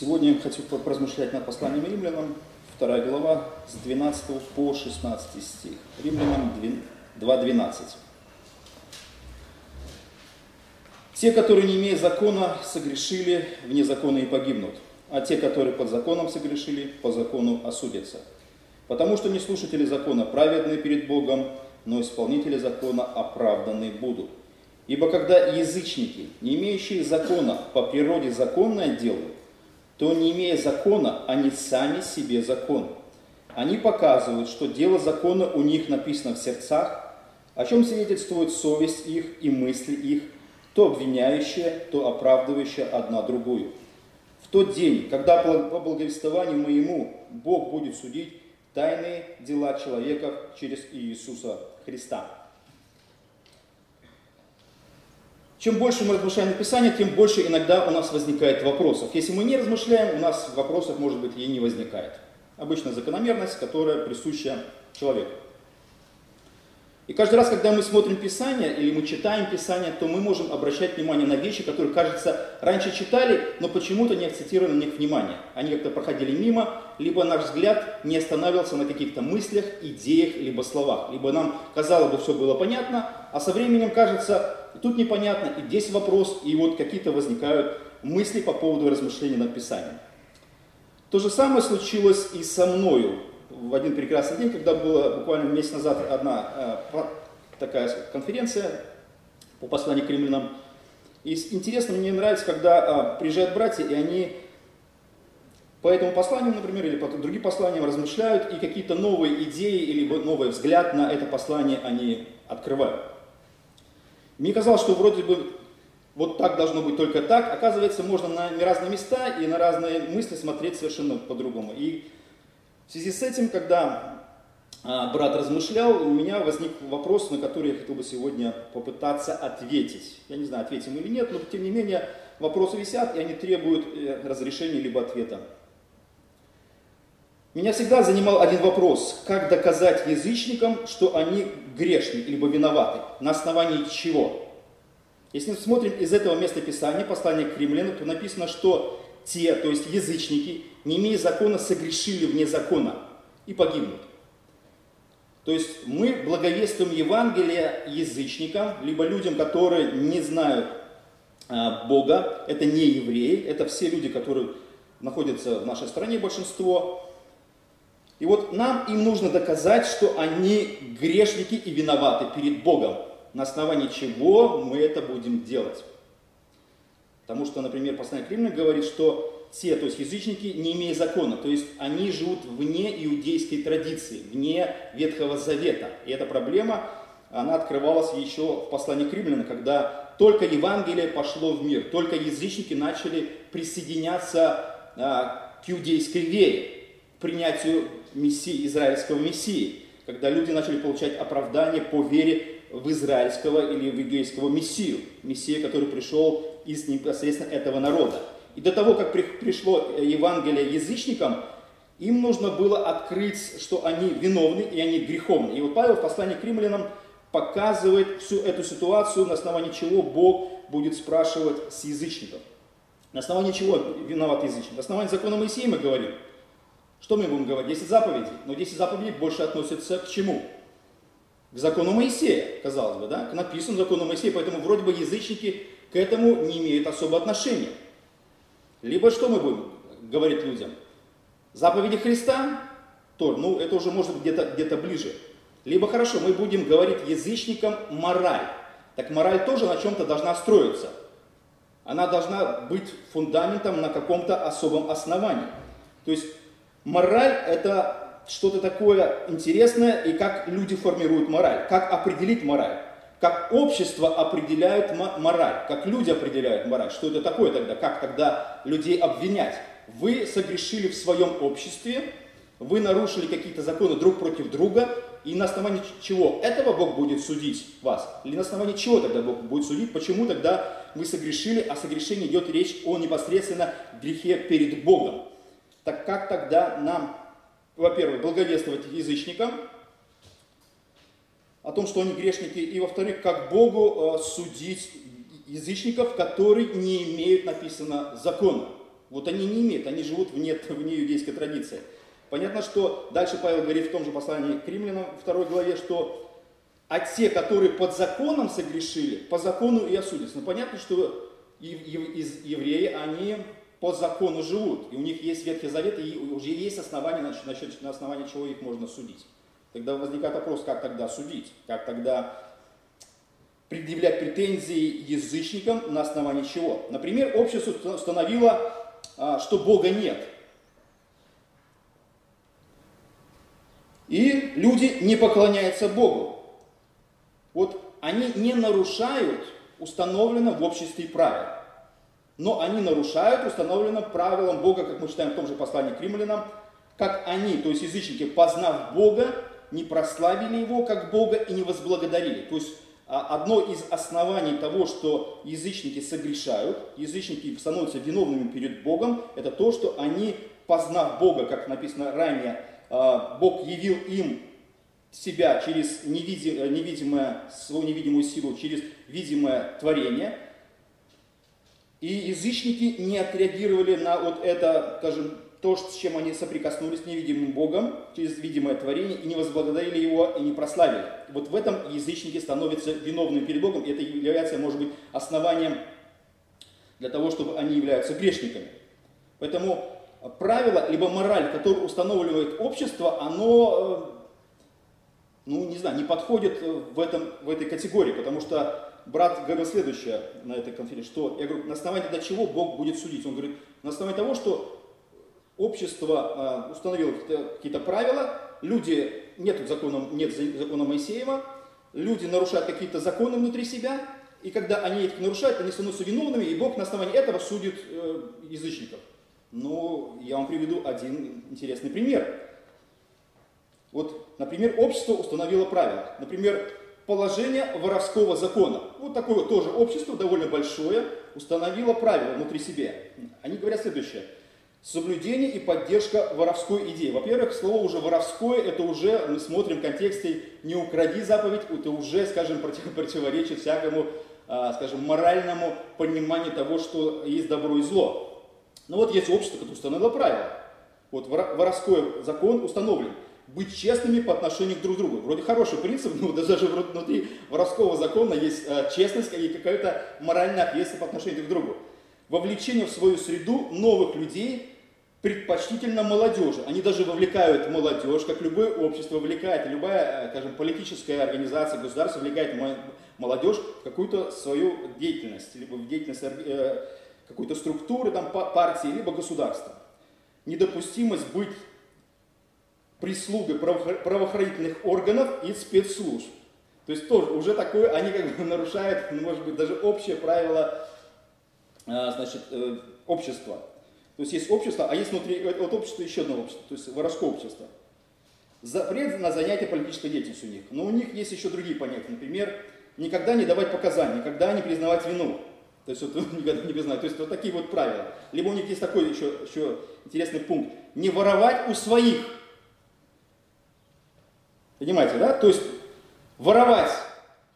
Сегодня я хочу поразмышлять над посланием Римлянам, 2 глава, с 12 по 16 стих. Римлянам 2:12. «Те, которые не имея закона, согрешили в незаконе и погибнут, а те, которые под законом согрешили, по закону осудятся. Потому что не слушатели закона праведны перед Богом, но исполнители закона оправданы будут. Ибо когда язычники, не имеющие закона, по природе законное делают, то, не имея закона, они сами себе закон. Они показывают, что дело закона у них написано в сердцах, о чем свидетельствует совесть их и мысли их, то обвиняющая, то оправдывающая одна другую. В тот день, когда по благовествованию моему Бог будет судить тайные дела человека через Иисуса Христа». Чем больше мы размышляем на Писание, тем больше иногда у нас возникает вопросов. Если мы не размышляем, у нас вопросов, может быть, и не возникает. Обычная закономерность, которая присуща человеку. И каждый раз, когда мы смотрим Писание или мы читаем Писание, то мы можем обращать внимание на вещи, которые, кажется, раньше читали, но почему-то не акцентировали на них внимание. Они как-то проходили мимо, либо наш взгляд не останавливался на каких-то мыслях, идеях, либо словах. Либо нам, казалось бы, все было понятно, а со временем, кажется, и тут непонятно, и здесь вопрос, и вот какие-то возникают мысли по поводу размышлений над Писанием. То же самое случилось и со мною. В один прекрасный день, когда была буквально месяц назад одна такая конференция по посланию к Римлянам. И интересно, мне нравится, когда приезжают братья, и они по этому посланию, например, или по другим посланиям размышляют, и какие-то новые идеи, или новый взгляд на это послание они открывают. Мне казалось, что вроде бы вот так должно быть, только так. Оказывается, можно на разные места и на разные мысли смотреть совершенно по-другому. И в связи с этим, когда брат размышлял, у меня возник вопрос, на который я хотел бы сегодня попытаться ответить. Я не знаю, ответим или нет, но тем не менее вопросы висят, и они требуют разрешения либо ответа. Меня всегда занимал один вопрос: как доказать язычникам, что они грешны, либо виноваты? На основании чего? Если мы смотрим из этого места Писания, послания к Римлянам, то написано, что те, то есть язычники, не имея закона, согрешили вне закона и погибнут. То есть мы благовествуем Евангелие язычникам, либо людям, которые не знают Бога, это не евреи, это все люди, которые находятся в нашей стране, большинство. И вот нам им нужно доказать, что они грешники и виноваты перед Богом, на основании чего мы это будем делать. Потому что, например, послание к Римлянам говорит, что те, то есть язычники, не имея закона, то есть они живут вне иудейской традиции, вне Ветхого Завета. И эта проблема, она открывалась еще в послании к Римлянам, когда только Евангелие пошло в мир, только язычники начали присоединяться к иудейской вере, к принятию мессии, израильского мессии, когда люди начали получать оправдание по вере в израильского или в иудейского мессию, мессия, который пришел из непосредственно этого народа. И до того, как пришло Евангелие язычникам, им нужно было открыть, что они виновны и они греховны. И вот Павел в послании к Римлянам показывает всю эту ситуацию, на основании чего Бог будет спрашивать с язычников. На основании чего виноват язычник? На основании закона Моисея мы говорим. Что мы будем говорить? 10 заповедей. Но 10 заповедей больше относятся к чему? К закону Моисея, казалось бы, да? К написанному закону Моисея, поэтому вроде бы язычники к этому не имеют особого отношения. Либо что мы будем говорить людям? Заповеди Христа, Тор, ну это уже может где-то ближе. Либо хорошо, мы будем говорить язычникам мораль. Так мораль тоже на чем-то должна строиться. Она должна быть фундаментом на каком-то особом основании. То есть мораль это что-то такое интересное, и как люди формируют мораль, как определить мораль. Как общество определяет мораль, как люди определяют мораль. Что это такое тогда? Как тогда людей обвинять? Вы согрешили в своем обществе, вы нарушили какие-то законы друг против друга, и на основании чего этого Бог будет судить вас? Или на основании чего тогда Бог будет судить? Почему тогда вы согрешили, а согрешение идет речь о непосредственно грехе перед Богом? Так как тогда нам, во-первых, благовествовать язычникам, о том, что они грешники, и, во-вторых, как Богу судить язычников, которые не имеют написано закона. Вот они не имеют, они живут вне иудейской традиции. Понятно, что дальше Павел говорит в том же послании к Римлянам, 2 главе, что «а те, которые под законом согрешили, по закону и осудятся». Ну, понятно, что евреи, они по закону живут, и у них есть Ветхий Завет, и уже есть основания, на основании чего их можно судить. Тогда возникает вопрос, как тогда судить, как тогда предъявлять претензии язычникам на основании чего. Например, общество установило, что Бога нет. И люди не поклоняются Богу. Вот они не нарушают установленным в обществе правил. Но они нарушают установленным правилам Бога, как мы читаем в том же послании к Римлянам, как они, то есть язычники, познав Бога, не прославили Его как Бога и не возблагодарили. То есть одно из оснований того, что язычники согрешают, язычники становятся виновными перед Богом, это то, что они, познав Бога, как написано ранее, Бог явил им себя через свою невидимую силу, через видимое творение. И язычники не отреагировали на вот это, скажем, то, с чем они соприкоснулись с невидимым Богом, через видимое творение, и не возблагодарили Его, и не прославили. Вот в этом язычники становятся виновными перед Богом, и это является, может быть, основанием для того, чтобы они являются грешниками. Поэтому правило, либо мораль, которую устанавливает общество, оно, не подходит в этой категории, потому что брат говорил следующее на этой конференции, что, я говорю, на основании для чего Бог будет судить? Он говорит, на основании того, что общество установило какие-то правила, нет закона Моисеева, люди нарушают какие-то законы внутри себя, и когда они их нарушают, они становятся виновными, и Бог на основании этого судит язычников. Ну, я вам приведу один интересный пример. Вот, например, общество установило правила. Например, положение воровского закона. Вот такое вот тоже общество, довольно большое, установило правила внутри себя. Они говорят следующее. Соблюдение и поддержка воровской идеи. Во-первых, слово уже «воровское» это уже, мы смотрим в контексте «не укради заповедь», это уже, скажем, противоречит всякому, скажем, моральному пониманию того, что есть добро и зло. Но вот есть общество, которое установило правила. Вот воровской закон установлен. Быть честными по отношению друг к другу. Вроде хороший принцип, но даже внутри воровского закона есть честность и какая-то моральная ответственность по отношению друг к другу. Вовлечение в свою среду новых людей, предпочтительно молодежи. Они даже вовлекают молодежь, как любое общество вовлекает, любая, скажем, политическая организация, государство вовлекает молодежь в какую-то свою деятельность, либо в деятельность какой-то структуры, там, партии, либо государства. Недопустимость быть прислугой правоохранительных органов и спецслужб. То есть тоже уже такое, они как бы нарушают, может быть, даже общее правило, значит, общества. То есть есть общество, а есть внутри от общества еще одно общество, то есть воровское общество. Запрет на занятие политической деятельностью у них. Но у них есть еще другие понятия. Например, никогда не давать показания, никогда не признавать вину. То есть вот, никогда не признавать. То есть вот такие вот правила. Либо у них есть такой еще интересный пункт. Не воровать у своих. Понимаете, да? То есть воровать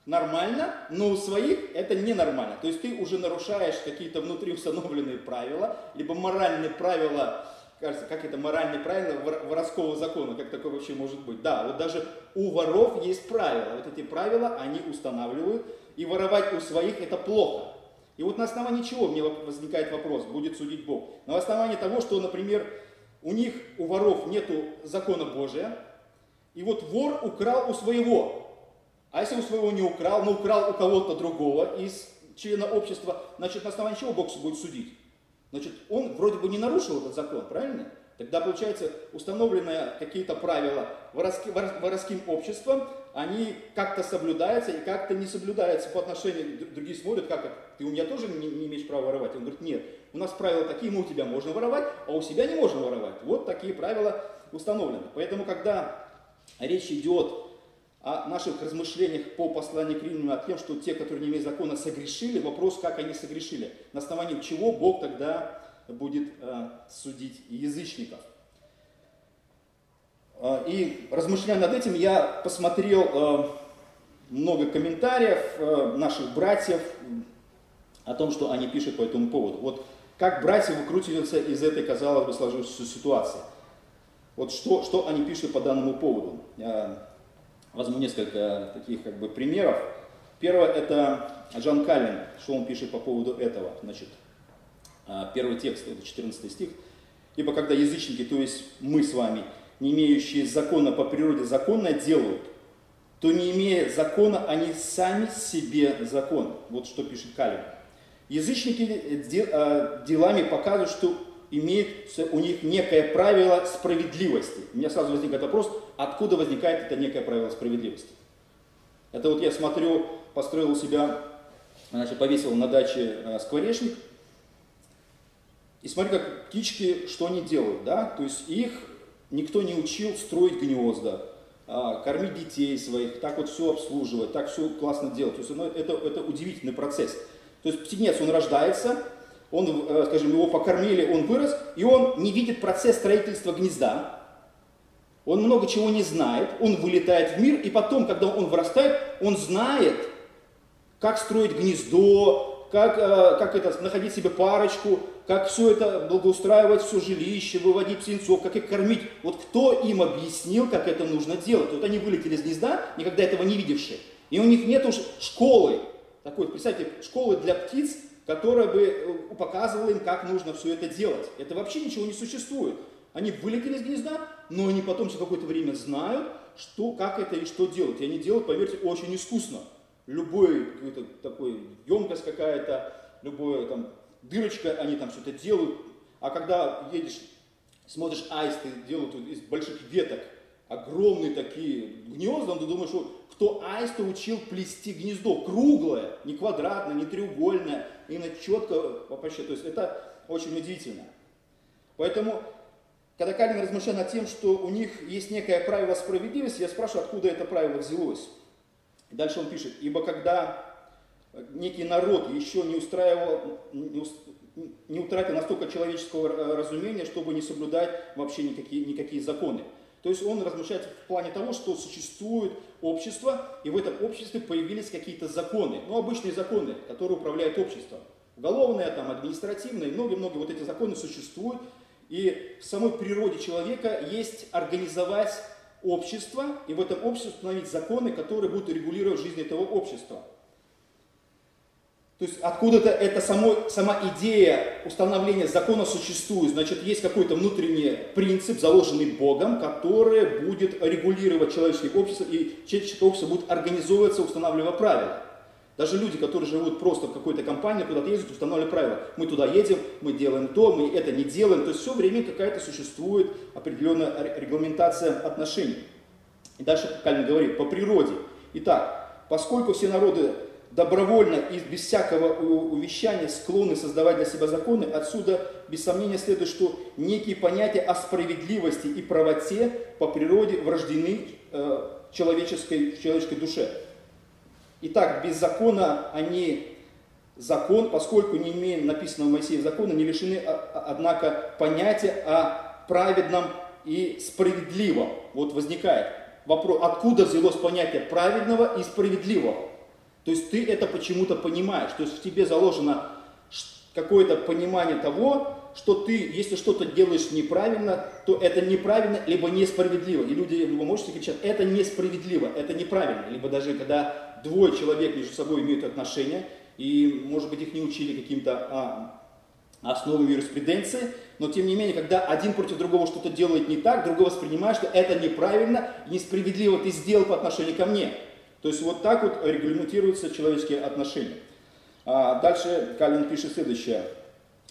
нормально, но у своих это ненормально. То есть ты уже нарушаешь какие-то внутри установленные правила, либо моральные правила, кажется, как это моральные правила воровского закона, как такое вообще может быть? Да, вот даже у воров есть правила. Вот эти правила они устанавливают, и воровать у своих это плохо. И вот на основании чего, мне возникает вопрос, будет судить Бог? На основании того, что, например, у воров нету закона Божия, и вот вор украл у своего. А если у своего не украл, но украл у кого-то другого из члена общества, значит, на основании чего Бог будет судить? Значит, он вроде бы не нарушил этот закон, правильно? Тогда, получается, установленные какие-то правила воровским обществом, они как-то соблюдаются и как-то не соблюдаются по отношению, другие смотрят, как это, ты у меня тоже не имеешь права воровать? Он говорит, нет, у нас правила такие, мы у тебя можно воровать, а у себя не можно воровать. Вот такие правила установлены. Поэтому, когда речь идет о наших размышлениях по посланию к Римлянам, о том, что те, которые не имеют закона, согрешили. Вопрос, как они согрешили. На основании чего Бог тогда будет судить язычников. И размышляя над этим, я посмотрел много комментариев наших братьев о том, что они пишут по этому поводу. Вот Как братья выкрутиваются из этой, казалось бы, сложившейся ситуации? Вот что они пишут по данному поводу? Я возьму несколько таких как бы примеров. Первое – это Жан Калин, что он пишет по поводу этого. Значит, первый текст, это 14 стих. «Ибо когда язычники, то есть мы с вами, не имеющие закона по природе, законно делают, то не имея закона, они сами себе закон». Вот что пишет Калин. Язычники делами показывают, что имеется у них некое правило справедливости. У меня сразу возникает вопрос, откуда возникает это некое правило справедливости. Это вот я смотрю, построил у себя, значит, повесил на даче скворечник, и смотрю, как птички, что они делают, да, то есть их никто не учил строить гнезда, кормить детей своих, так вот все обслуживать, так все классно делать, то есть это удивительный процесс. То есть птенец, он рождается, он, скажем, его покормили, он вырос, и он не видит процесс строительства гнезда. Он много чего не знает, он вылетает в мир, и потом, когда он вырастает, он знает, как строить гнездо, как это, находить себе парочку, как все это благоустраивать, все жилище, выводить птенцов, как их кормить. Вот кто им объяснил, как это нужно делать? Вот они вылетели из гнезда, никогда этого не видевшие. И у них нет уж школы, такой, представьте, школы для птиц, которая бы показывала им, как нужно все это делать. Это вообще ничего не существует. Они вылетели из гнезда, но они потом через какое-то время знают, что, как это и что делать. И они делают, поверьте, очень искусно. Любой такой емкость какая-то, любая там дырочка, они там что-то делают. А когда едешь, смотришь, аисты делают из больших веток огромные такие гнезда, ты думаешь, кто аиста учил плести гнездо? Круглое, не квадратное, не треугольное, именно четко вообще. То есть это очень удивительно. Поэтому... Когда Калин размышлял над тем, что у них есть некое правило справедливости, я спрашиваю, откуда это правило взялось. И дальше он пишет, ибо когда некий народ еще не утратил настолько человеческого разумения, чтобы не соблюдать вообще никакие законы. То есть он размышляет в плане того, что существует общество, и в этом обществе появились какие-то законы, ну обычные законы, которые управляют обществом. Уголовные, там, административные, многие-многие вот эти законы существуют. И в самой природе человека есть организовать общество, и в этом обществе установить законы, которые будут регулировать жизнь этого общества. То есть откуда-то эта сама идея установления закона существует. Значит, есть какой-то внутренний принцип, заложенный Богом, который будет регулировать человеческое общество, и человеческое общество будет организовываться, устанавливая правила. Даже люди, которые живут просто в какой-то компании, куда-то ездят, устанавливают правила. Мы туда едем, мы делаем то, мы это не делаем. То есть все время какая-то существует определенная регламентация отношений. И дальше Калин говорит, по природе. Итак, поскольку все народы добровольно и без всякого увещания склонны создавать для себя законы, отсюда без сомнения следует, что некие понятия о справедливости и правоте по природе врождены в человеческой душе. Итак, без закона они закон, поскольку не имея написанного Моисея закона, не лишены, однако, понятия о праведном и справедливом. Вот возникает вопрос, откуда взялось понятие праведного и справедливого? То есть ты это почему-то понимаешь, то есть в тебе заложено какое-то понимание того, что ты, если что-то делаешь неправильно, то это неправильно, либо несправедливо. И люди в любом обществе кричат, это несправедливо, это неправильно. Либо даже когда двое человек между собой имеют отношения, и, может быть, их не учили каким-то основам юриспруденции, но, тем не менее, когда один против другого что-то делает не так, другой воспринимает, что это неправильно, несправедливо ты сделал по отношению ко мне. То есть вот так вот регламентируются человеческие отношения. Дальше Калин пишет следующее.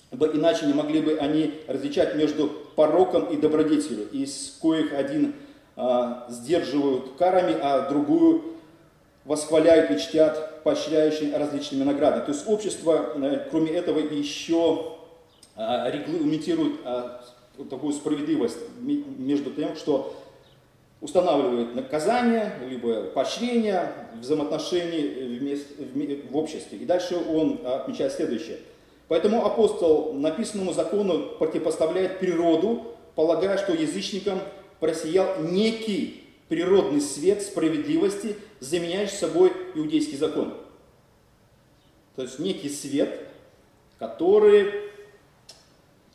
Ибо иначе не могли бы они различать между пороком и добродетелью, из коих один сдерживают карами, а другую восхваляют и чтят, поощряющие различными наградами. То есть общество, кроме этого, еще регламентирует такую справедливость между тем, что устанавливает наказание, либо поощрение взаимоотношений в обществе. И дальше он отмечает следующее. Поэтому апостол написанному закону противопоставляет природу, полагая, что язычникам просиял некий природный свет справедливости, заменяющий собой иудейский закон. То есть некий свет, который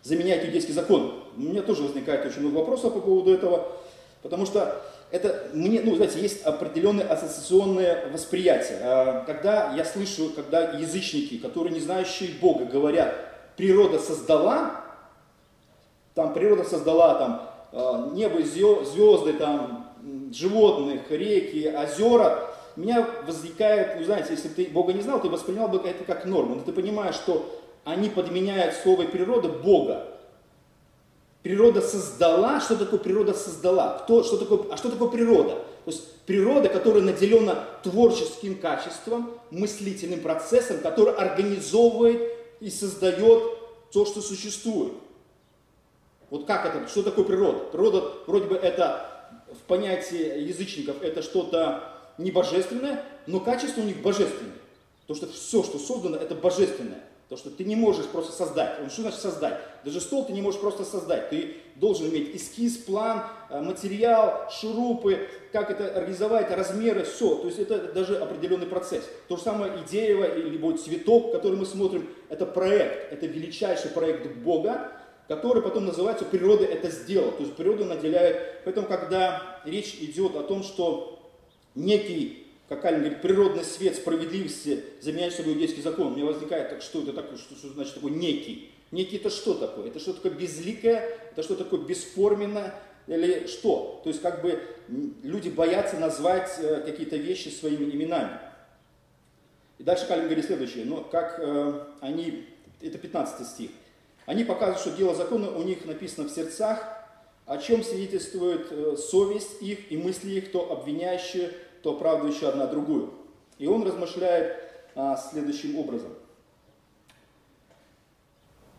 заменяет иудейский закон. У меня тоже возникает очень много вопросов по поводу этого, потому что это мне, ну, знаете, есть определенное ассоциационное восприятие. Когда я слышу, когда язычники, которые не знающие Бога, говорят, природа создала небо, звезды, животных, реки, озера, у меня возникает, ну, знаете, если ты Бога не знал, ты воспринимал бы это как норму, но ты понимаешь, что они подменяют слово «природа» Бога. Природа создала, что такое природа создала? Что такое природа? То есть природа, которая наделена творческим качеством, мыслительным процессом, который организовывает и создает то, что существует. Вот как это, что такое природа? Природа, вроде бы, это в понятии язычников, это что-то не божественное, но качество у них божественное. Потому что все, что создано, это божественное. То, что ты не можешь просто создать. Что значит создать? Даже стол ты не можешь просто создать. Ты должен иметь эскиз, план, материал, шурупы, как это организовать, размеры, все. То есть это даже определенный процесс. То же самое и дерево, и любой цветок, который мы смотрим, это проект. Это величайший проект Бога, который потом называется «природа это сделала». То есть природа наделяет. Поэтому, когда речь идет о том, что некий, как Калин говорит, природный свет справедливости заменяет собой иудейский закон. У меня возникает, так что это такое, что значит такое некий? Некий это что такое? Это что такое безликое, это что такое бесформенное или что? То есть как бы люди боятся назвать какие-то вещи своими именами. И дальше Калин говорит следующее, но как они, это 15 стих, они показывают, что дело закона у них написано в сердцах, о чем свидетельствует совесть их и мысли их, то обвиняющие, то оправдывающие одна другую. И он размышляет следующим образом.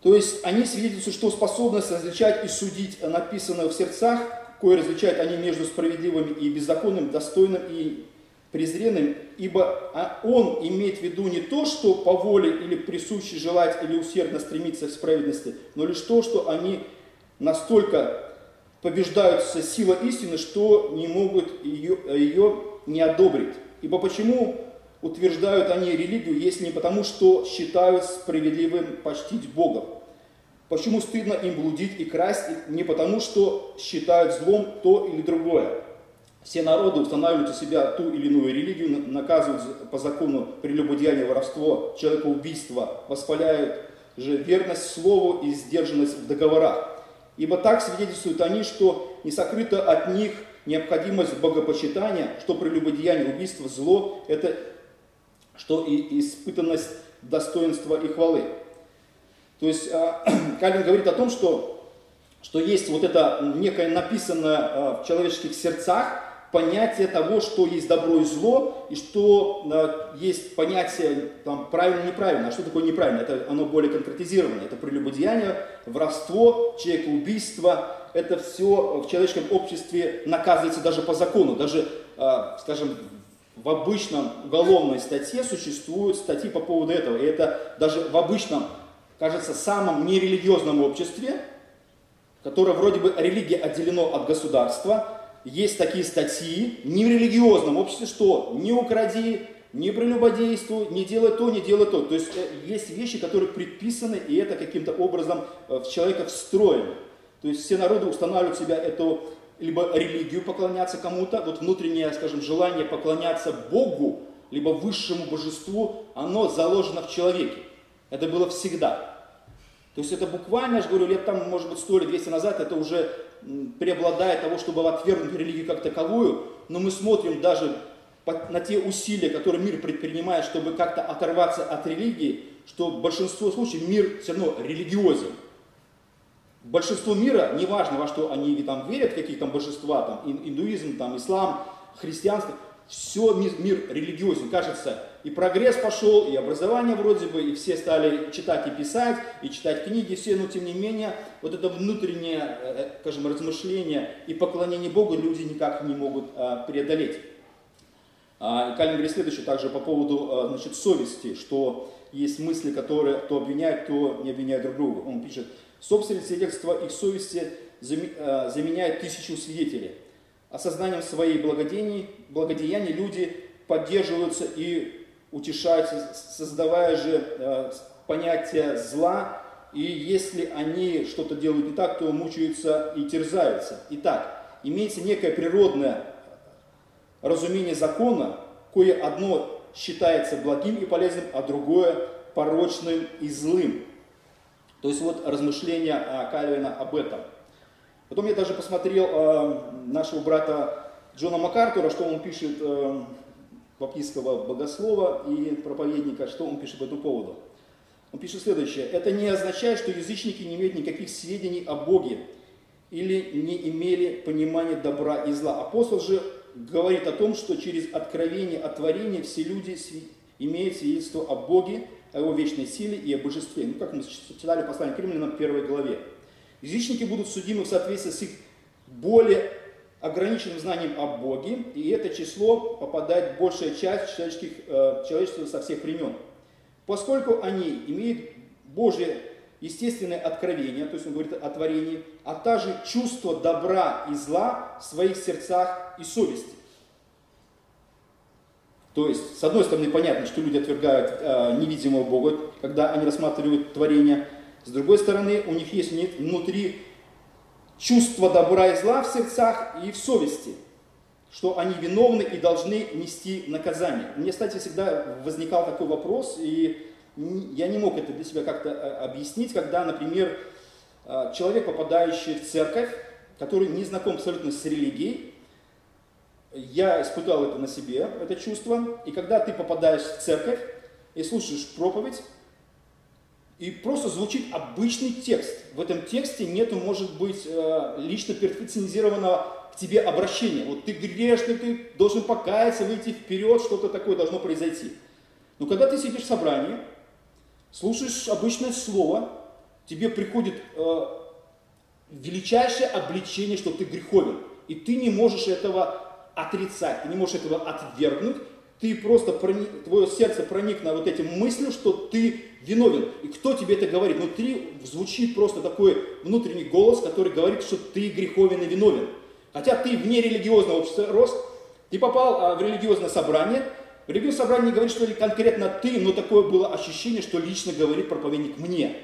То есть они свидетельствуют, что способность различать и судить написанное в сердцах, кое различают они между справедливым и беззаконным, достойным и презренным, ибо он имеет в виду не то, что по воле или присуще желать или усердно стремиться к справедливости, но лишь то, что они настолько побеждаются сила истины, что не могут ее не одобрить. Ибо почему утверждают они религию, если не потому, что считают справедливым почтить Бога? Почему стыдно им блудить и красть, не потому, что считают злом то или другое? Все народы устанавливают у себя ту или иную религию, наказывают по закону прелюбодеяние, воровство, человекоубийство, воспаляют же верность слову и сдержанность в договорах. Ибо так свидетельствуют они, что не сокрыта от них необходимость богопочитания, что прелюбодеяние, убийство, зло – это что и испытанность достоинства и хвалы. То есть Калин говорит о том, что есть вот это некое написанное в человеческих сердцах понятие того, что есть добро и зло, и что есть понятие правильно-неправильно. А что такое неправильно? Это оно более конкретизированное. Это прелюбодеяние, воровство, человекоубийство. Это все в человеческом обществе наказывается даже по закону. Даже, скажем, в обычном уголовной статье существуют статьи по поводу этого. И это даже в обычном, кажется, самом нерелигиозном обществе, которое вроде бы религия отделено от государства, есть такие статьи не в религиозном обществе, что не укради, не прелюбодействуй, не делай то, не делай то. То есть есть вещи, которые предписаны, и это каким-то образом в человека встроено. То есть все народы устанавливают себя эту либо религию поклоняться кому-то, вот внутреннее, скажем, желание поклоняться Богу, либо высшему божеству, оно заложено в человеке. Это было всегда. То есть это буквально, я же говорю, лет там, может быть, 100 или 200 назад, это уже преобладает того, чтобы отвергнуть религию как таковую, но мы смотрим даже на те усилия, которые мир предпринимает, чтобы как-то оторваться от религии, что в большинстве случаев мир все равно религиозен. Большинство мира, неважно во что они там верят, какие там божества, индуизм, ислам, христианство, все мир религиозен, кажется, и прогресс пошел, и образование вроде бы, и все стали читать и писать, и читать книги все, но тем не менее, вот это внутреннее, скажем, размышление и поклонение Богу люди никак не могут преодолеть. И Калин говорит следующее также по поводу, значит, совести, что есть мысли, которые то обвиняют, то не обвиняют друг друга. Он пишет, собственное свидетельство их совести заменяет 1000 свидетелей. Осознанием своей благодеяний люди поддерживаются и утешаются, создавая же понятие зла и если они что-то делают не так, то мучаются и терзаются. Итак, имеется некое природное разумение закона, кое одно считается благим и полезным, а другое порочным и злым. То есть вот размышления Калина об этом. Потом я даже посмотрел нашего брата Джона МакАртура, что он пишет, баптистского богослова и проповедника, что он пишет по этому поводу. Он пишет следующее. «Это не означает, что язычники не имеют никаких сведений о Боге или не имели понимания добра и зла. Апостол же говорит о том, что через откровение о творении все люди имеют свидетельство о Боге, о Его вечной силе и о Божестве». Ну, как мы читали послание к Римлянам в 1 главе. Язычники будут судимы в соответствии с их более ограниченным знанием о Боге, и это число попадает в большая часть человечества со всех времен. Поскольку они имеют Божие естественное откровение, то есть он говорит о творении, а также чувство добра и зла в своих сердцах и совести. То есть, с одной стороны, понятно, что люди отвергают невидимого Бога, когда они рассматривают творение. С другой стороны, у них есть внутри чувство добра и зла в сердцах и в совести, что они виновны и должны нести наказание. Мне, кстати, всегда возникал такой вопрос, и я не мог это для себя как-то объяснить, когда, например, человек, попадающий в церковь, который не знаком абсолютно с религией, я испытал это на себе, это чувство. И когда ты попадаешь в церковь и слушаешь проповедь, и просто звучит обычный текст. В этом тексте нету, может быть, лично персонифицированного к тебе обращения. Вот ты грешный, ты должен покаяться, выйти вперед, что-то такое должно произойти. Но когда ты сидишь в собрании, слушаешь обычное слово, тебе приходит величайшее обличение, что ты греховен. И ты не можешь этого отрицать, ты не можешь этого отвергнуть, ты просто твое сердце проникло вот этим мыслью, что ты виновен. И кто тебе это говорит? Внутри звучит просто такой внутренний голос, который говорит, что ты греховен и виновен. Хотя ты вне религиозного общества рос, ты попал в религиозное собрание. В религиозном собрании не говорит, что ли конкретно ты, но такое было ощущение, что лично говорит проповедник мне.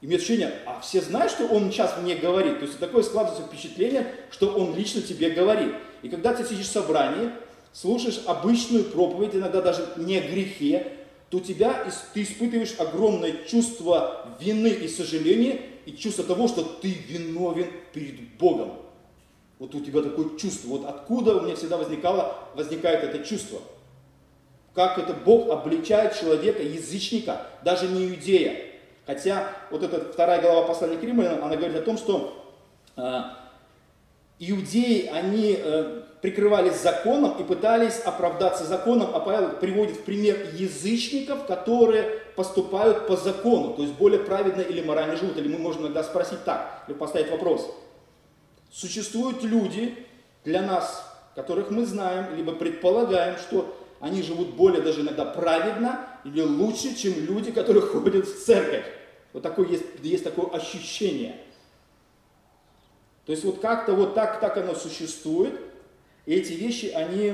И мне ощущение, а все знают, что он сейчас мне говорит. То есть такое складывается впечатление, что он лично тебе говорит. И когда ты сидишь в собрании, слушаешь обычную проповедь, иногда даже не о грехе, то ты испытываешь огромное чувство вины и сожаления, и чувство того, что ты виновен перед Богом. Вот у тебя такое чувство. Вот откуда у меня всегда возникает это чувство. Как это Бог обличает человека, язычника, даже не иудея. Хотя вот эта 2 глава послания к Римлянам, она говорит о том, что иудеи, они прикрывались законом и пытались оправдаться законом, а Павел приводит в пример язычников, которые поступают по закону, то есть более праведно или морально живут, или мы можем иногда спросить так, или поставить вопрос. Существуют люди для нас, которых мы знаем, либо предполагаем, что они живут более даже иногда праведно или лучше, чем люди, которые ходят в церковь. Вот такое есть такое ощущение. То есть вот как-то вот так оно существует. И эти вещи, они,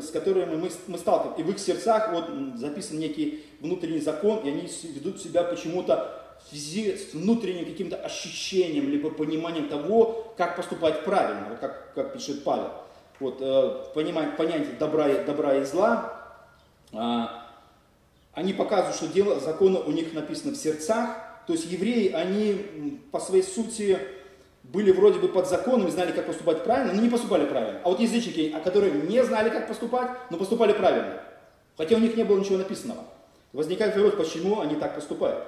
с которыми мы сталкиваемся. И в их сердцах вот записан некий внутренний закон, и они ведут себя почему-то с внутренним каким-то ощущением, либо пониманием того, как поступать правильно, вот как пишет Павел. Вот, понятие добра и зла, они показывают, что дело закона у них написано в сердцах. То есть евреи, они по своей сути были вроде бы под законом, знали, как поступать правильно, но не поступали правильно. А вот язычники, которые не знали, как поступать, но поступали правильно, хотя у них не было ничего написанного. Возникает вопрос, почему они так поступают.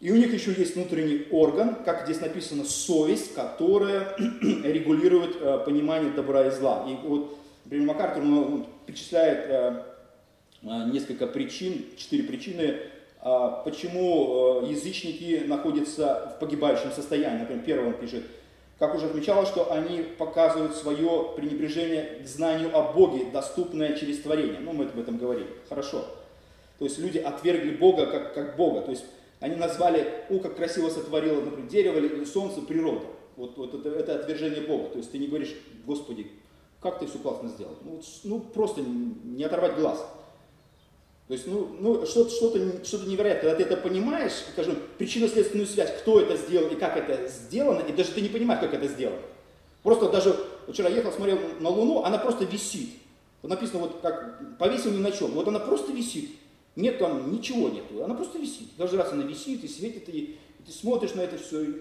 И у них еще есть внутренний орган, как здесь написано, совесть, которая регулирует понимание добра и зла. И вот, например, МакАртур перечисляет несколько причин, 4 причины, почему язычники находятся в погибающем состоянии. Например, первым он пишет, как уже отмечалось, что они показывают свое пренебрежение к знанию о Боге, доступное через творение. Мы об этом говорили. Хорошо. То есть люди отвергли Бога как Бога. То есть они назвали, как красиво сотворило, например, дерево или солнце, природу. Вот это отвержение Бога. То есть ты не говоришь, Господи, как ты все классно сделал. Просто не оторвать глаз. То есть, что-то невероятное. Когда ты это понимаешь, скажем, причинно-следственную связь, кто это сделал и как это сделано, и даже ты не понимаешь, как это сделано. Просто даже вчера ехал, смотрел на Луну, она просто висит. Вот написано, вот как повесил ни на чем. Вот она просто висит. Нет там, ничего нету. Она просто висит. Каждый раз она висит и светит, и ты смотришь на это все. И,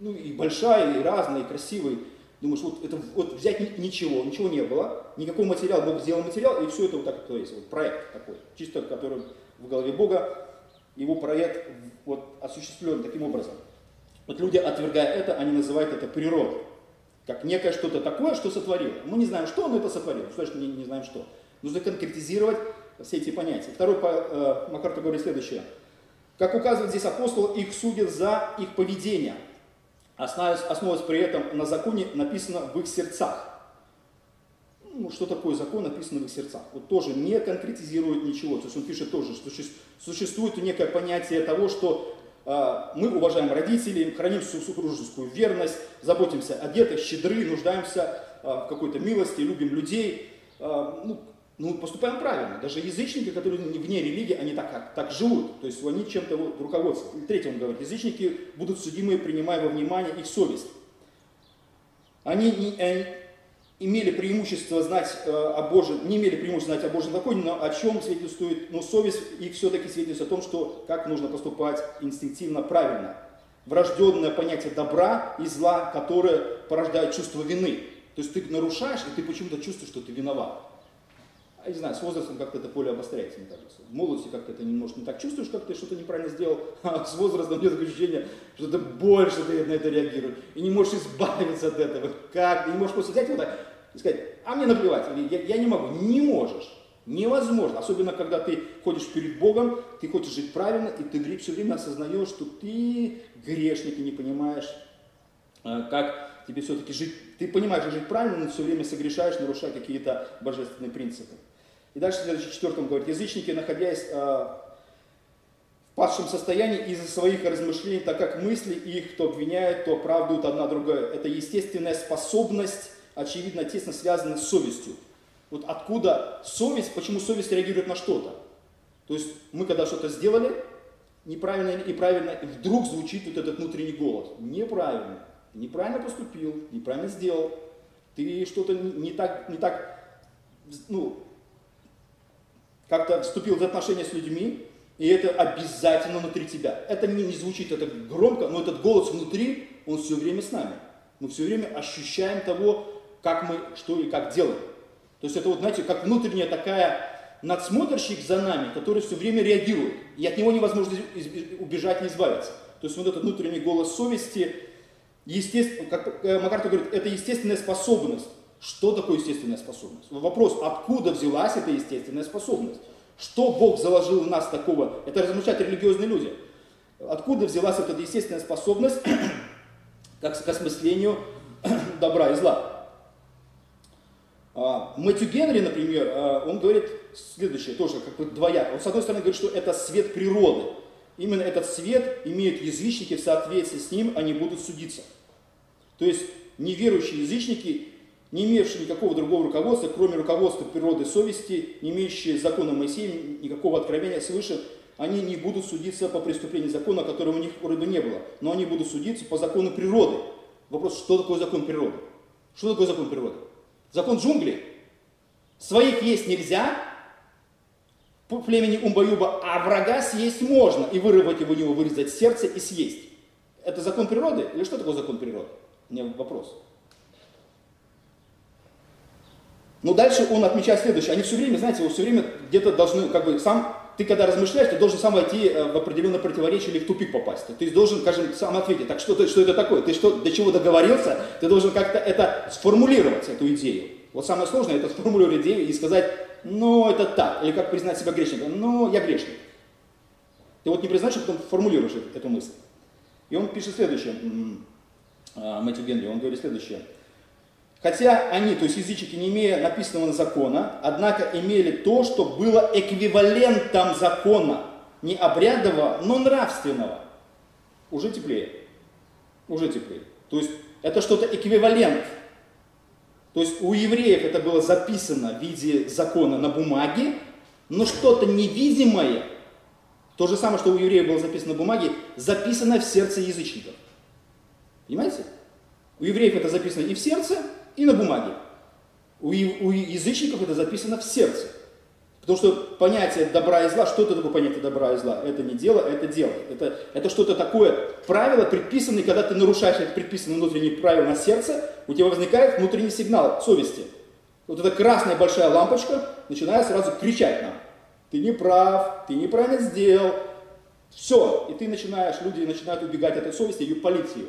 ну, и большая, и разная, и красивая. Думаешь, вот это вот взять ничего, ничего не было, никакого материала, Бог сделал материал, и все это вот так вот есть. Вот проект такой, чисто который в голове Бога, его проект вот осуществлен таким образом. Вот люди, отвергая это, они называют это природой. Как некое что-то такое, что сотворило. Мы не знаем, что он это сотворил, точно не знаем, что. Нужно конкретизировать все эти понятия. Второй МакАртур говорит следующее. Как указывает здесь апостол, их судят за их поведение, основываясь при этом на законе, написано в их сердцах. Ну, что такое закон, написано в их сердцах? Вот тоже не конкретизирует ничего. То есть он пишет тоже, что существует некое понятие того, что мы уважаем родителей, храним супружескую верность, заботимся о детях, щедры, нуждаемся в какой-то милости, любим людей. Ну, поступаем правильно. Даже язычники, которые вне религии, они так живут. То есть они чем-то вот руководствуются. Третье он говорит. Язычники будут судимы, принимая во внимание их совесть. Они имели преимущество знать о Божьем, не имели преимущества знать о Божьем законе, но о чем свидетельствует, но совесть их все-таки свидетельствует о том, что как нужно поступать инстинктивно правильно. Врожденное понятие добра и зла, которое порождает чувство вины. То есть ты нарушаешь, и ты почему-то чувствуешь, что ты виноват. Я не знаю, с возрастом как-то это поле обостряется, мне кажется. В молодости как-то это немножко не так чувствуешь, как ты что-то неправильно сделал, а с возрастом нет ощущения, что ты больше ты на это реагируешь, и не можешь избавиться от этого. Как? И не можешь просто взять вот так и сказать, а мне наплевать, или я не могу. Не можешь. Невозможно. Особенно, когда ты ходишь перед Богом, ты хочешь жить правильно, и ты все время осознаешь, что ты грешник, и не понимаешь, как тебе все-таки жить. Ты понимаешь, что жить правильно, но все время согрешаешь, нарушая какие-то божественные принципы. И дальше в следующем четвертом говорит, язычники, находясь в падшем состоянии из-за своих размышлений, так как мысли их то обвиняют, то оправдывают одна другая. Это естественная способность, очевидно, тесно связана с совестью. Вот откуда совесть, почему совесть реагирует на что-то? То есть мы когда что-то сделали неправильно или правильно, и вдруг звучит вот этот внутренний голос. Неправильно. Ты неправильно поступил, неправильно сделал. Ты что-то не так, как-то вступил в отношения с людьми, и это обязательно внутри тебя. Это не звучит это громко, но этот голос внутри, он все время с нами. Мы все время ощущаем того, как мы, что и как делаем. То есть это вот, знаете, как внутренняя такая надсмотрщик за нами, который все время реагирует. И от него невозможно убежать, не избавиться. То есть вот этот внутренний голос совести, как МакАртур говорит, это естественная способность. Что такое естественная способность? Вопрос, откуда взялась эта естественная способность? Что Бог заложил в нас такого? Это размышляют религиозные люди. Откуда взялась эта естественная способность к осмыслению добра и зла? Мэтью Генри, например, он говорит следующее, тоже как бы двояко. Он, с одной стороны, говорит, что это свет природы. Именно этот свет имеют язычники, в соответствии с ним они будут судиться. То есть неверующие язычники, не имевшие никакого другого руководства, кроме руководства природы совести, не имеющие закона Моисея, никакого откровения свыше, они не будут судиться по преступлению закона, которого у них вроде не было, но они будут судиться по закону природы. Вопрос, что такое закон природы? Что такое закон природы? Закон джунглей. Своих есть нельзя, по племени Умба-Юба, а врага съесть можно, и вырвать его у него, вырезать сердце и съесть. Это закон природы? Или что такое закон природы? У меня вопрос. Но дальше он отмечает следующее. Они все время, знаете, все время где-то должны, как бы, сам, ты когда размышляешь, ты должен сам войти в определенное противоречие или в тупик попасть. Ты должен, скажем, сам ответить, так что это такое? Ты что, до чего договорился? Ты должен как-то это сформулировать, эту идею. Вот самое сложное, это сформулировать идею и сказать, ну, это так. Или как признать себя грешником, ну, я грешник. Ты вот не признаешь, а потом формулируешь эту мысль. И он пишет следующее, Мэтью Генри, он говорит следующее. Хотя они, то есть язычники, не имея написанного закона, однако имели то, что было эквивалентом закона, не обрядового, но нравственного. Уже теплее. Уже теплее. То есть это что-то эквивалент. То есть у евреев это было записано в виде закона на бумаге, но что-то невидимое, то же самое, что у евреев было записано на бумаге, записано в сердце язычников. Понимаете? У евреев это записано и в сердце, и на бумаге. У язычников это записано в сердце. Потому что понятие добра и зла, что это такое понятие добра и зла? Это не дело, это дело. Это что-то такое, правило предписанное, когда ты нарушаешь это предписанное внутреннее правило на сердце, у тебя возникает внутренний сигнал совести. Вот эта красная большая лампочка начинает сразу кричать нам. Ты не прав, ты неправильно сделал. Все. И ты начинаешь, люди начинают убегать от этой совести, ее палить ее.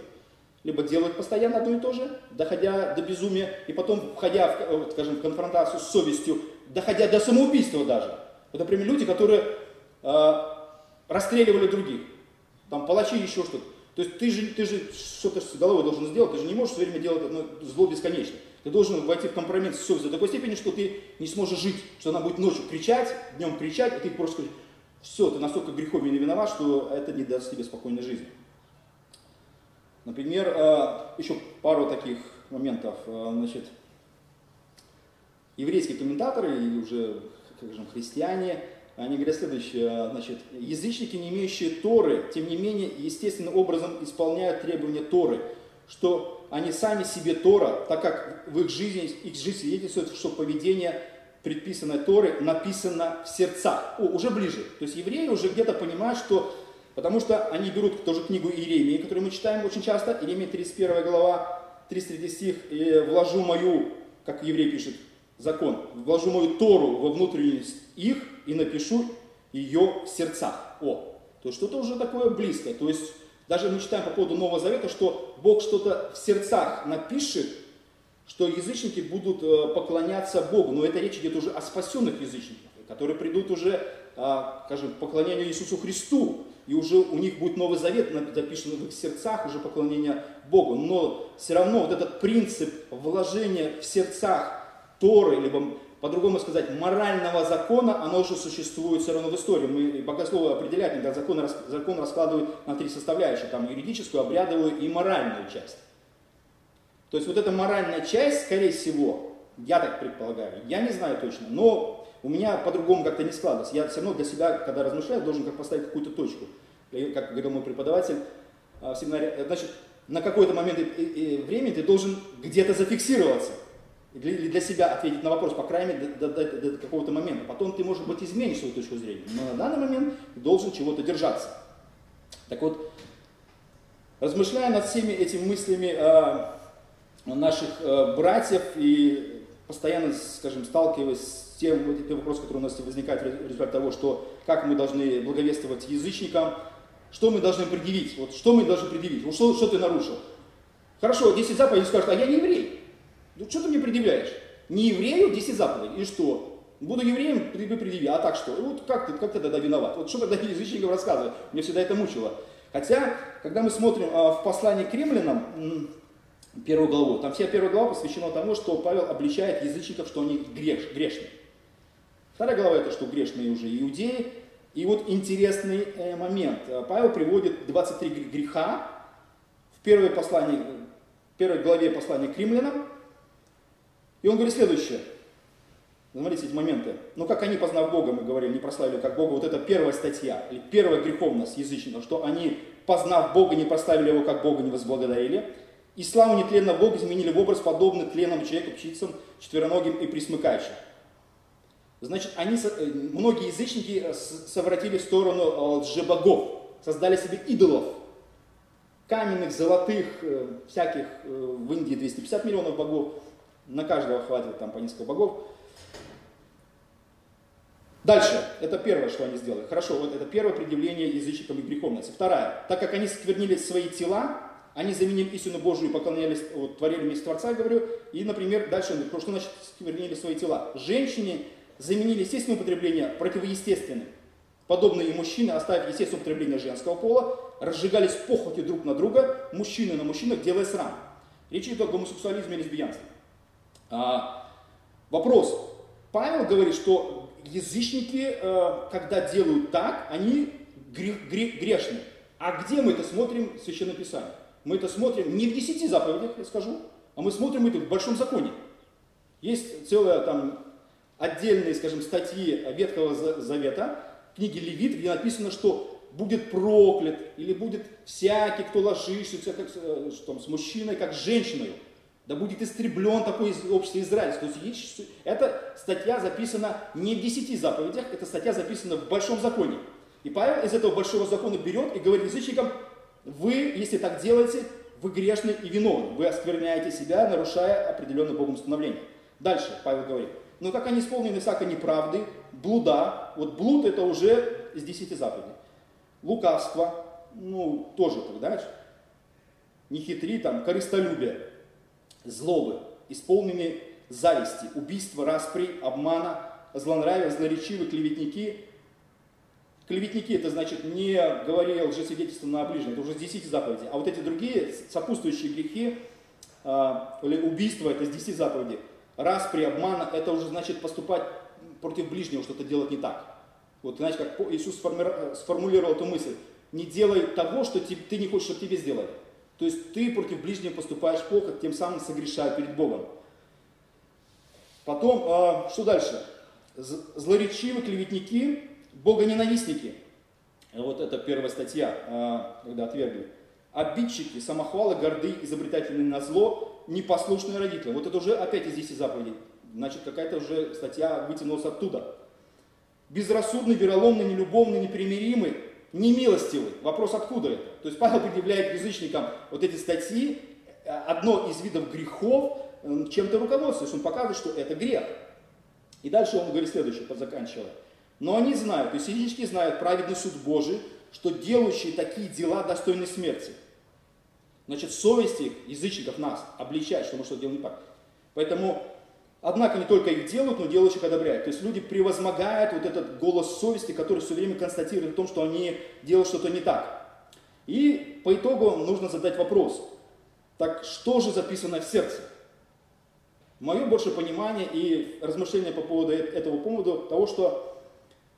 Либо делают постоянно одно и то же, доходя до безумия, и потом, входя, скажем, в конфронтацию с совестью, доходя до самоубийства даже. Вот, например, люди, которые расстреливали других, там, палачи, еще что-то. То есть ты же что-то с головой должен сделать, ты же не можешь все время делать одно зло бесконечно. Ты должен войти в компромисс с совестью до такой степени, что ты не сможешь жить, что она будет ночью кричать, днем кричать, и ты просто скажешь, все, ты настолько греховен и виноват, что это не даст тебе спокойной жизни. Например, еще пару таких моментов. Значит, еврейские комментаторы или уже, как же, христиане, они говорят следующее. Значит, язычники, не имеющие Торы, тем не менее, естественным образом исполняют требования Торы, что они сами себе Тора, так как в их жизни, свидетельствует, что поведение, предписанное Торы, написано в сердцах. О, уже ближе. То есть евреи уже где-то понимают, что... Потому что они берут тоже книгу Иеремии, которую мы читаем очень часто, Иеремия 31 глава, 33 стих, и «Вложу мою», как еврей пишет, закон, «вложу мою Тору во внутренность их и напишу ее в сердцах». О, то есть что-то уже такое близкое. То есть даже мы читаем по поводу Нового Завета, что Бог что-то в сердцах напишет, что язычники будут поклоняться Богу. Но это речь идет уже о спасенных язычниках, которые придут уже, скажем, к поклонению Иисусу Христу. И уже у них будет Новый Завет, записан в их сердцах, уже поклонение Богу. Но все равно вот этот принцип вложения в сердцах Торы, либо, по-другому сказать, морального закона, оно уже существует все равно в истории. Мы богословы определяют, когда закон раскладывают на три составляющие, там юридическую, обрядовую и моральную часть. То есть вот эта моральная часть, скорее всего, я так предполагаю, я не знаю точно, но... У меня по-другому как-то не складывалось. Я все равно для себя, когда размышляю, должен как поставить какую-то точку. И, как говорил мой преподаватель в семинаре, значит, на какой-то момент времени ты должен где-то зафиксироваться. Или для себя ответить на вопрос, по крайней мере, до какого-то момента. Потом ты, может быть, изменишь свою точку зрения. Но на данный момент ты должен чего-то держаться. Так вот, размышляя над всеми этими мыслями наших братьев и постоянно, скажем, сталкиваясь с тем вопросом, который у нас возникает в результате того, что как мы должны благовествовать язычникам, что мы должны предъявить, вот что мы должны предъявить, вот что ты нарушил. Хорошо, 10 заповедей, скажут, а я не еврей. Ну что ты мне предъявляешь? Не еврею 10 заповедей, и что? Буду евреем, предъяви, а так что? И вот как ты тогда виноват? Вот что тогда язычникам рассказывать? Меня всегда это мучило. Хотя, когда мы смотрим в послании к Римлянам, первую главу, там вся первая глава посвящена тому, что Павел обличает язычников, что они грешны. Вторая глава это, что грешные уже иудеи. И вот интересный момент. Павел приводит 23 греха в первой главе послания к Римлянам. И он говорит следующее. Смотрите эти моменты. «Но как они, познав Бога, мы говорим, не прославили как Бога». Вот это первая статья, или первая греховность язычников, что они, познав Бога, не прославили Его как Бога, не возблагодарили. «И славу нетленного Бога изменили в образ, подобный тленному человеку, птицам, четвероногим и пресмыкающим». Значит, многие язычники совратили в сторону лжебогов, создали себе идолов, каменных, золотых, всяких, в Индии 250 миллионов богов, на каждого хватит там по несколько богов. Дальше, это первое, что они сделали. Хорошо, вот это первое предъявление язычникам и греховности. Второе, так как они сквернили свои тела, они заменили истину Божию и поклонялись, вот, творили вместе Творца, говорю, и, например, дальше, что значит сквернили свои тела? Женщины заменили естественное употребление противоестественным. Подобные мужчины, оставив естественное употребление женского пола, разжигались похотью друг на друга, мужчины на мужчинах, делая срам. Речь идет о гомосексуализме и лесбиянстве. Вопрос. Павел говорит, что язычники, когда делают так, они грешны. А где мы это смотрим в Священном Писании? Мы это смотрим не в 10 заповедях, я скажу, а мы смотрим это в Большом Законе. Есть целая там... отдельные, скажем, статьи Ветхого Завета, книги Левит, где написано, что будет проклят, или будет всякий, кто ложишься, что, с мужчиной, как с женщиной, да будет истреблен такой из общества израильского. То есть эта статья записана не в 10 заповедях, эта статья записана в Большом законе. И Павел из этого Большого закона берет и говорит язычникам: вы, если так делаете, вы грешны и виновны, вы оскверняете себя, нарушая определенное Богом установление. Дальше Павел говорит: но как они исполнены всякой неправды, блуда, вот блуд это уже из 10 заповедей, лукавство, ну тоже, понимаешь, не хитри, там, корыстолюбие, злобы, исполнены зависти, убийства, распри, обмана, злонравия, злоречивые, клеветники. Клеветники, это значит, не говори лжесвидетельство на ближнего, это уже с 10 заповедей. А вот эти другие сопутствующие грехи, убийство, это с 10 заповедей. Распри, обмана, это уже значит поступать против ближнего, что-то делать не так. Вот иначе, как Иисус сформулировал эту мысль: не делай того, что ты не хочешь, чтобы тебе сделали. То есть ты против ближнего поступаешь плохо, тем самым согрешая перед Богом. Потом, что дальше? Злоречивые, клеветники, богоненавистники. Вот это первая статья, когда отвергли. Обидчики, самохвалы, горды, изобретательные на зло, непослушные родители. Вот это уже опять из 10 заповедей. Значит, какая-то уже статья вытянулась оттуда. Безрассудный, вероломный, нелюбовный, непримиримый, немилостивый. Вопрос, откуда это? То есть Павел предъявляет язычникам вот эти статьи, одно из видов грехов, чем-то руководствуясь. Он показывает, что это грех. И дальше он говорит следующее, заканчивая. Но они знают, то есть язычники знают праведный суд Божий, что делающие такие дела достойны смерти. Значит, совесть их, язычников, нас обличает, что мы что-то делаем не так. Поэтому, однако, не только их делают, но делающих одобряют. То есть люди превозмогают вот этот голос совести, который все время констатирует о том, что они делают что-то не так. И по итогу нужно задать вопрос: так что же записано в сердце? Мое больше понимание и размышление по поводу этого повода того, что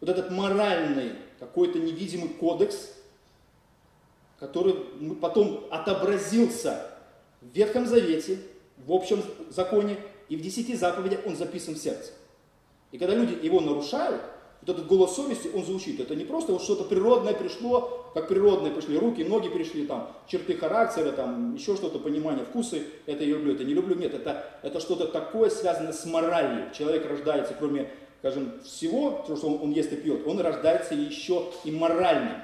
вот этот моральный, какой-то невидимый кодекс, который потом отобразился в Ветхом Завете, в общем законе, и в 10 заповедях он записан в сердце. И когда люди его нарушают, вот этот голос совести, он звучит. Это не просто вот что-то природное пришло, как природное пришли руки, ноги пришли, там, черты характера, там, еще что-то, понимание, вкусы, это я люблю, это не люблю. Нет, это что-то такое, связанное с моралью. Человек рождается, кроме, скажем, всего, что он ест и пьет, он рождается еще и моральным.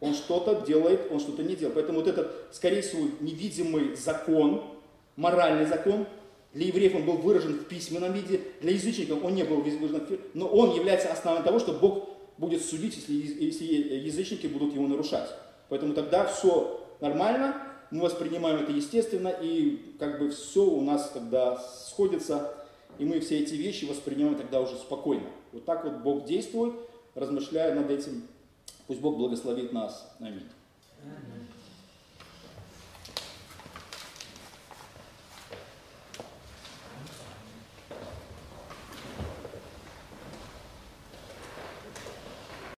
Он что-то делает, он что-то не делает. Поэтому вот этот, скорее всего, невидимый закон, моральный закон, для евреев он был выражен в письменном виде, для язычников он не был выражен, но он является основой того, что Бог будет судить, если язычники будут его нарушать. Поэтому тогда все нормально, мы воспринимаем это естественно, и как бы все у нас тогда сходится. И мы все эти вещи воспринимаем тогда уже спокойно. Вот так вот Бог действует, размышляя над этим. Пусть Бог благословит нас. Аминь.